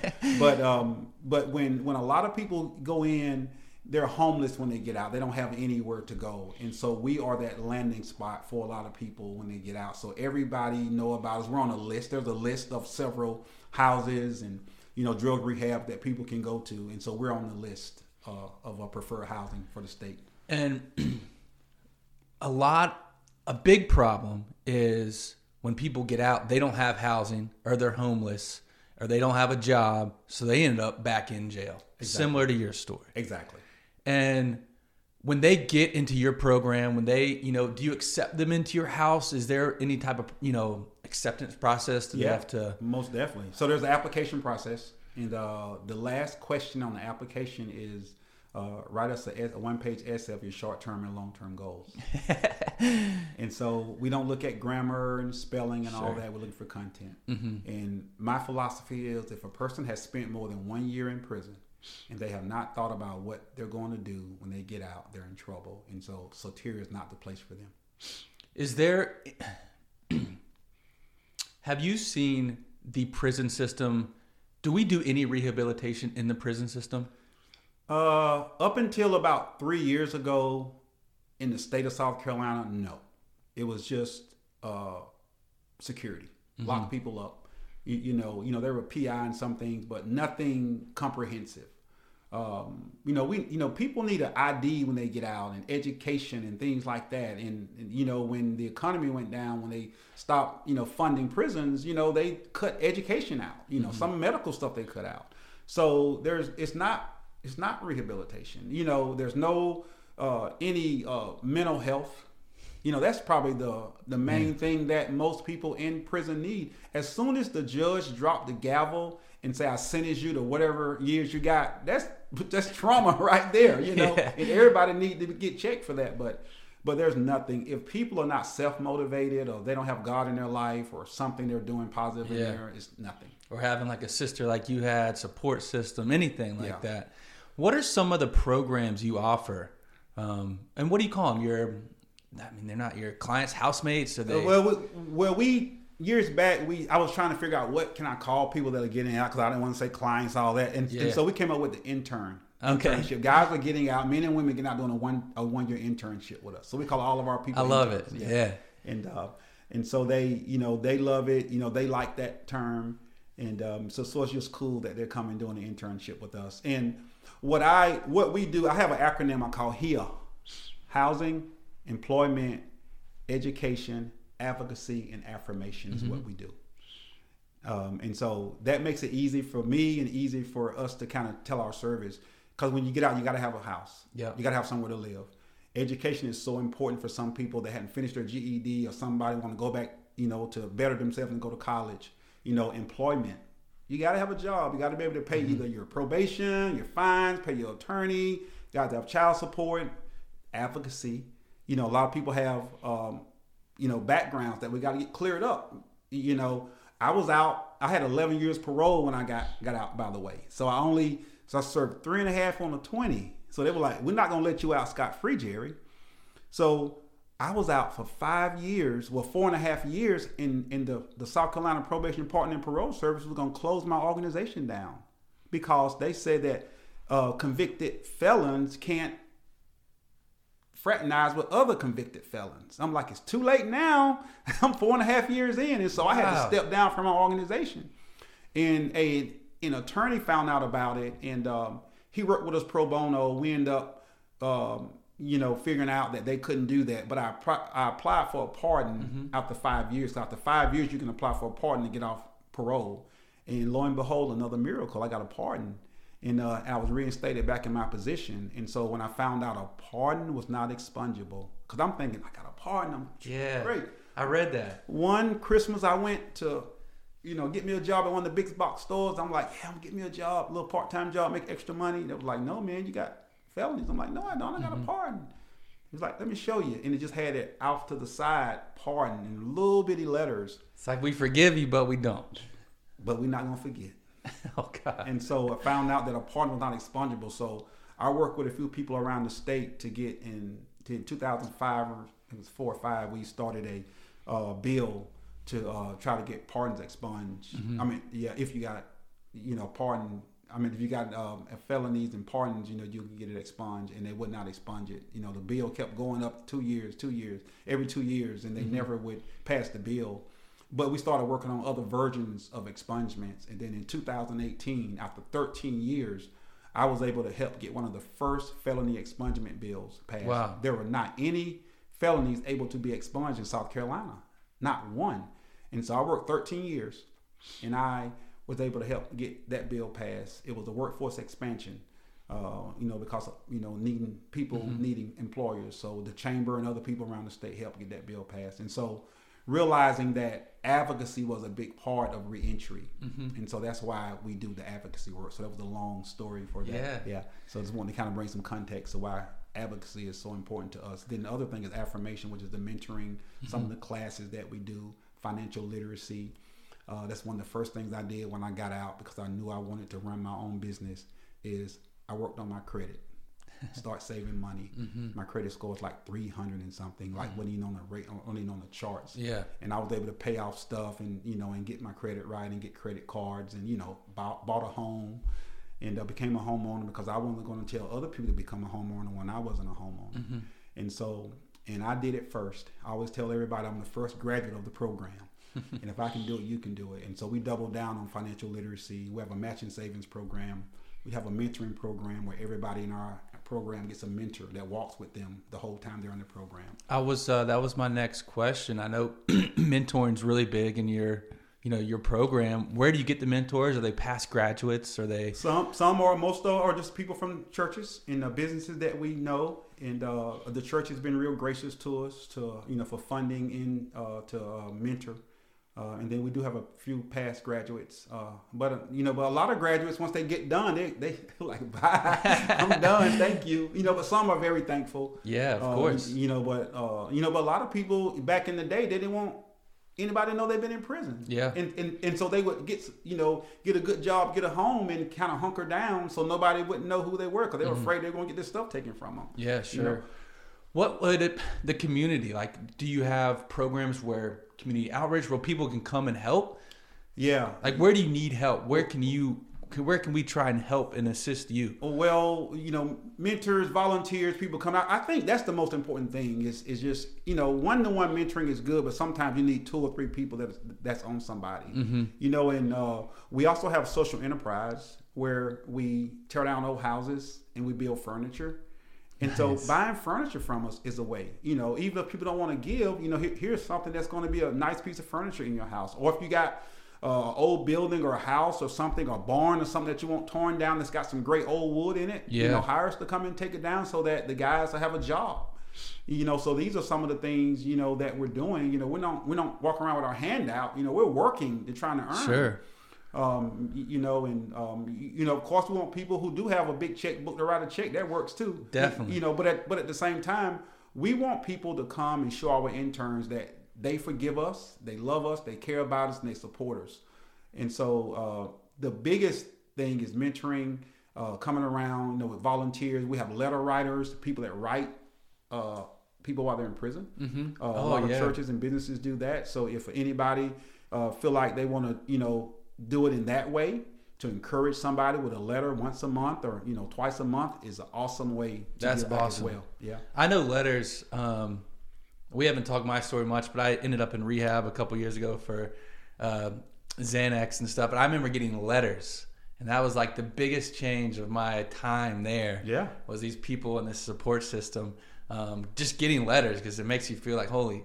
But when a lot of people go in, they're homeless when they get out. They don't have anywhere to go. And so we are that landing spot for a lot of people when they get out. So everybody know about us. We're on a list. There's a list of several houses and, you know, drug rehab that people can go to. And so we're on the list of a preferred housing for the state. And a big problem is when people get out, they don't have housing or they're homeless or they don't have a job. So they end up back in jail. Exactly. Similar to your story. Exactly. And when they get into your program, when they, you know, do you accept them into your house? Is there any type of, you know, acceptance process that they have to? Most definitely. So there's an application process. And the last question on the application is, write us a one-page essay of your short-term and long-term goals. And so we don't look at grammar and spelling and all that. We're looking for content. Mm-hmm. And my philosophy is if a person has spent more than 1 year in prison and they have not thought about what they're going to do when they get out, they're in trouble. And so Soteria is not the place for them. Is there... Have you seen the prison system? Do we do any rehabilitation in the prison system? Up until about 3 years ago in the state of South Carolina, no. It was just security. Mm-hmm. Lock people up. You know, there were PI and some things, but nothing comprehensive. People need an ID when they get out and education and things like that. And you know, when the economy went down, when they stopped, you know, funding prisons, you know, they cut education out. You know, some medical stuff they cut out. So it's not rehabilitation. You know, there's no any mental health. You know, that's probably the main thing that most people in prison need. As soon as the judge dropped the gavel and say, I sentence you to whatever years you got, that's trauma right there, you know. Yeah. And everybody need to get checked for that. But there's nothing. If people are not self-motivated or they don't have God in their life or something they're doing positive in there, it's nothing. Or having like a sister like you had, support system, anything like that. What are some of the programs you offer? And what do you call them? They're not your clients, housemates? Well, we years back, I was trying to figure out what can I call people that are getting out, because I didn't want to say clients, all that. And so we came up with the internship. Guys are getting out, men and women getting out doing a one-year internship with us. So we call all of our people. I love interns. It. Yeah. And so they, they love it. They like that term. And so it's just cool that they're coming doing an internship with us. And what we do, I have an acronym I call HEA: Housing, Employment, Education, Advocacy, and Affirmation is what we do. And so that makes it easy for me and easy for us to kind of tell our service, because when you get out, you got to have a house. Yeah. You got to have somewhere to live. Education is so important for some people that hadn't finished their GED, or somebody want to go back, to better themselves and go to college. Employment. You got to have a job. You got to be able to pay either your probation, your fines, pay your attorney. You got to have child support. Advocacy. A lot of people have, backgrounds that we got to get cleared up. I was out. I had 11 years parole when I got out, by the way. So I served 3.5 on the 20. So they were like, we're not going to let you out scot-free, Jerry. So I was out for 5 years, 4.5 years, and the South Carolina Probation Partner and Parole Service was going to close my organization down because they said that convicted felons can't fraternize with other convicted felons. I'm like, it's too late now. I'm 4.5 years in. And so I had to step down from my organization. And an attorney found out about it, and he worked with us pro bono. We ended up figuring out that they couldn't do that. But I applied for a pardon after 5 years. So after 5 years, you can apply for a pardon to get off parole. And lo and behold, another miracle. I got a pardon. And I was reinstated back in my position. And so when I found out a pardon was not expungible, because I'm thinking, I got a pardon. Great. I read that. One Christmas, I went to, get me a job at one of the big box stores. I'm like, yeah, I'm going to get me a job, a little part-time job, make extra money. They was like, no, man, you got felonies. I'm like, no, I don't. I got a pardon. He's like, let me show you. And it just had it off to the side, pardon, in little bitty letters. It's like, we forgive you, but we don't. But we're not going to forget. Oh, God. And so I found out that a pardon was not expungible. So I worked with a few people around the state to get in 2005, or it was 4 or 5, we started a bill to try to get pardons expunged. If you got, pardon, if you got felonies and pardons, you can get it expunged, and they would not expunge it. The bill kept going up 2 years, every 2 years, and they never would pass the bill. But we started working on other versions of expungements. And then in 2018, after 13 years, I was able to help get one of the first felony expungement bills passed. Wow. There were not any felonies able to be expunged in South Carolina. Not one. And so I worked 13 years, and I was able to help get that bill passed. It was a workforce expansion, because of, needing people, needing employers. So the chamber and other people around the state helped get that bill passed. And so realizing that advocacy was a big part of reentry. And so that's why we do the advocacy work. So that was a long story for that. Yeah. So I just wanted to kind of bring some context to why advocacy is so important to us. Then the other thing is affirmation, which is the mentoring, some of the classes that we do, financial literacy. That's one of the first things I did when I got out, because I knew I wanted to run my own business, is I worked on my credit. Start saving money. My credit score is like 300 and something, like wasn't even on the rate, only on the charts. Yeah. And I was able to pay off stuff and, and get my credit right and get credit cards and, bought a home and became a homeowner, because I wasn't going to tell other people to become a homeowner when I wasn't a homeowner. And so, and I did it first. I always tell everybody I'm the first graduate of the program. And if I can do it, you can do it. And so we doubled down on financial literacy. We have a matching savings program. We have a mentoring program where everybody in our program gets a mentor that walks with them the whole time they're in the program. That was my next question. I know mentoring's really big in your program. Where do you get the mentors? Are they past graduates? Are they some or most are just people from churches and the businesses that we know. And the church has been real gracious to us to for funding in to mentor. And then we do have a few past graduates, but a lot of graduates, once they get done, they like, bye, I'm done, thank you. But some are very thankful. Yeah, of course. But a lot of people back in the day, they didn't want anybody to know they've been in prison. Yeah. And so they would get a good job, get a home, and kind of hunker down so nobody wouldn't know who they were, because they were afraid they were going to get this stuff taken from them. Yeah, sure. What would the community like? Do you have programs where community outreach where people can come and help? Yeah. Like, where do you need help? Where can we try and help and assist you? Well, mentors, volunteers, people come out. I think that's the most important thing is just, one-to-one mentoring is good, but sometimes you need 2 or 3 people that's on somebody. Mm-hmm. And we also have social enterprise where we tear down old houses and we build furniture. And so buying furniture from us is a way, even if people don't want to give, here's something that's going to be a nice piece of furniture in your house. Or if you got old building or a house or something or a barn or something that you want torn down that's got some great old wood in it, hire us to come and take it down so that the guys will have a job. So these are some of the things, that we're doing. We don't walk around with our hand out, we're working to trying to earn. Sure. Of course we want people who do have a big checkbook to write a check. That works too. Definitely. But at the same time, we want people to come and show our interns that they forgive us, they love us, they care about us, and they support us. And so the biggest thing is mentoring, coming around, with volunteers. We have letter writers, people that write people while they're in prison. Mm-hmm. A lot of churches and businesses do that. So if anybody feel like they want to, do it in that way to encourage somebody with a letter once a month or twice a month is an awesome way to that's awesome as well. Yeah, I know letters. We haven't talked my story much, but I ended up in rehab a couple years ago for Xanax and stuff, but I remember getting letters, and that was like the biggest change of my time there. Yeah, was these people in this support system. Just getting letters because it makes you feel like, holy,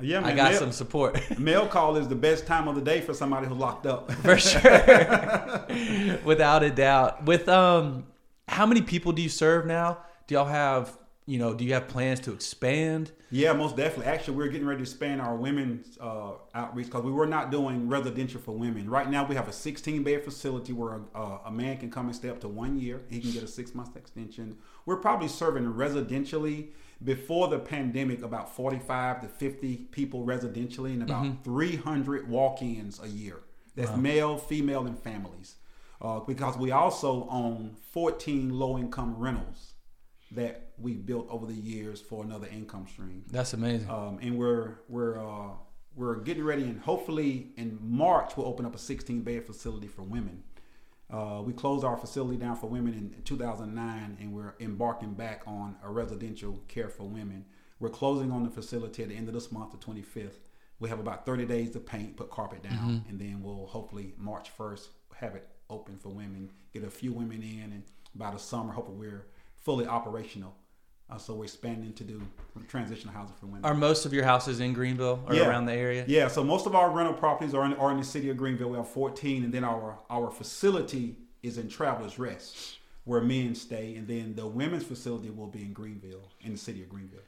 I got some support. Mail call is the best time of the day for somebody who's locked up. For sure. Without a doubt. With how many people do you serve now? Do y'all have, do you have plans to expand? Yeah, most definitely. Actually, we're getting ready to expand our women's outreach because we were not doing residential for women. Right now, we have a 16-bed facility where a man can come and stay up to 1 year. He can get a 6-month extension. We're probably serving residentially before the pandemic about 45 to 50 people residentially and about 300 walk-ins a year. That's male, female, and families. Because we also own 14 low-income rentals that we built over the years for another income stream. That's amazing. And we're getting ready, and hopefully in March we'll open up a 16-bed facility for women. We closed our facility down for women in 2009, and we're embarking back on a residential care for women. We're closing on the facility at the end of this month, the 25th. We have about 30 days to paint, put carpet down, and then we'll hopefully March 1st have it open for women, get a few women in, and by the summer, hopefully we're fully operational. So we're expanding to do transitional housing for women. Are most of your houses in Greenville or around the area? Yeah, so most of our rental properties are in the city of Greenville. We have 14, and then our facility is in Travelers Rest, where men stay, and then the women's facility will be in Greenville, in the city of Greenville.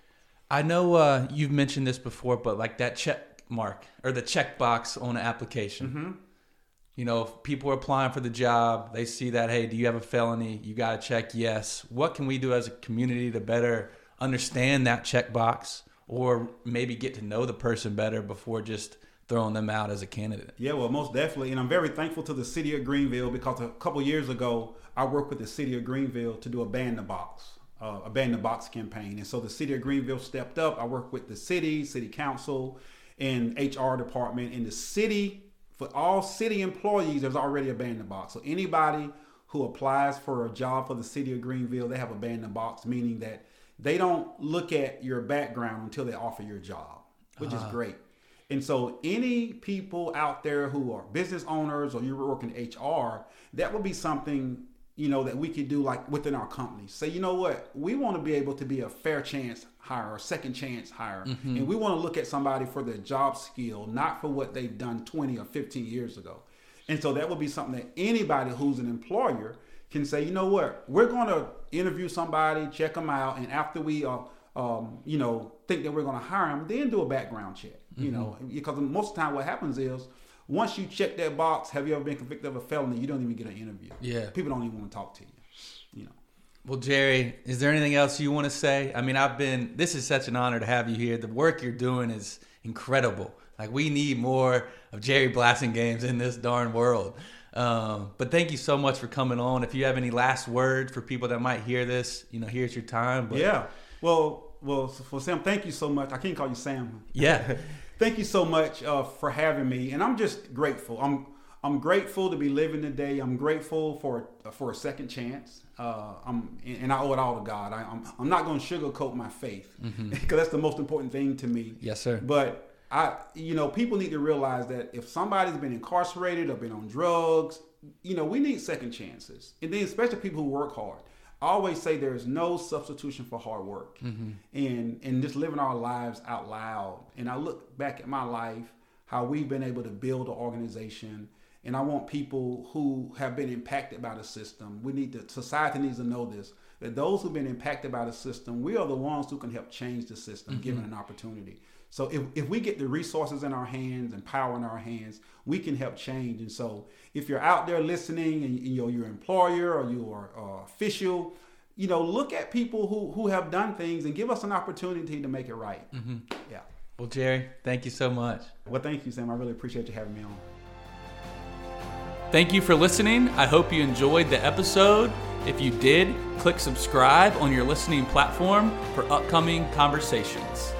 I know you've mentioned this before, but like that check mark or the check box on an application. Mm-hmm. If people are applying for the job, they see that, hey, do you have a felony? You got to check yes. What can we do as a community to better understand that checkbox or maybe get to know the person better before just throwing them out as a candidate? Yeah, well, most definitely. And I'm very thankful to the city of Greenville because a couple years ago, I worked with the city of Greenville to do a ban the box campaign. And so the city of Greenville stepped up. I worked with the city council, and HR department in the city. For all city employees, there's already a ban the box. So anybody who applies for a job for the city of Greenville, they have a ban the box, meaning that they don't look at your background until they offer your job, which is great. And so any people out there who are business owners or you're working HR, that would be something, that we could do like within our company. Say, you know what? We want to be able to be a fair chance hire, a second chance hire. Mm-hmm. And we want to look at somebody for their job skill, not for what they've done 20 or 15 years ago. And so that would be something that anybody who's an employer can say, you know what? We're going to interview somebody, check them out. And after we, think that we're going to hire them, then do a background check, because most of the time what happens is, once you check that box, have you ever been convicted of a felony? You don't even get an interview. Yeah. People don't even want to talk to you, Well, Jerry, is there anything else you want to say? I mean, this is such an honor to have you here. The work you're doing is incredible. Like, we need more of Jerry Blassingames in this darn world. But thank you so much for coming on. If you have any last words for people that might hear this, here's your time. But, yeah. Well, well, for Sam, thank you so much. I can't call you Sam. Yeah. Thank you so much for having me. And I'm just grateful. I'm grateful to be living today. I'm grateful for a second chance. And I owe it all to God. I'm not going to sugarcoat my faith because that's the most important thing to me. Yes, sir. But people need to realize that if somebody's been incarcerated or been on drugs, we need second chances. And then especially people who work hard. I always say there is no substitution for hard work, and just living our lives out loud. And I look back at my life, how we've been able to build an organization. And I want people who have been impacted by the system. Society needs to know this, that those who've been impacted by the system, we are the ones who can help change the system, given an opportunity. So if we get the resources in our hands and power in our hands, we can help change. And so if you're out there listening and your employer or your official, look at people who have done things and give us an opportunity to make it right. Yeah. Well, Jerry, thank you so much. Well, thank you, Sam. I really appreciate you having me on. Thank you for listening. I hope you enjoyed the episode. If you did, click subscribe on your listening platform for upcoming conversations.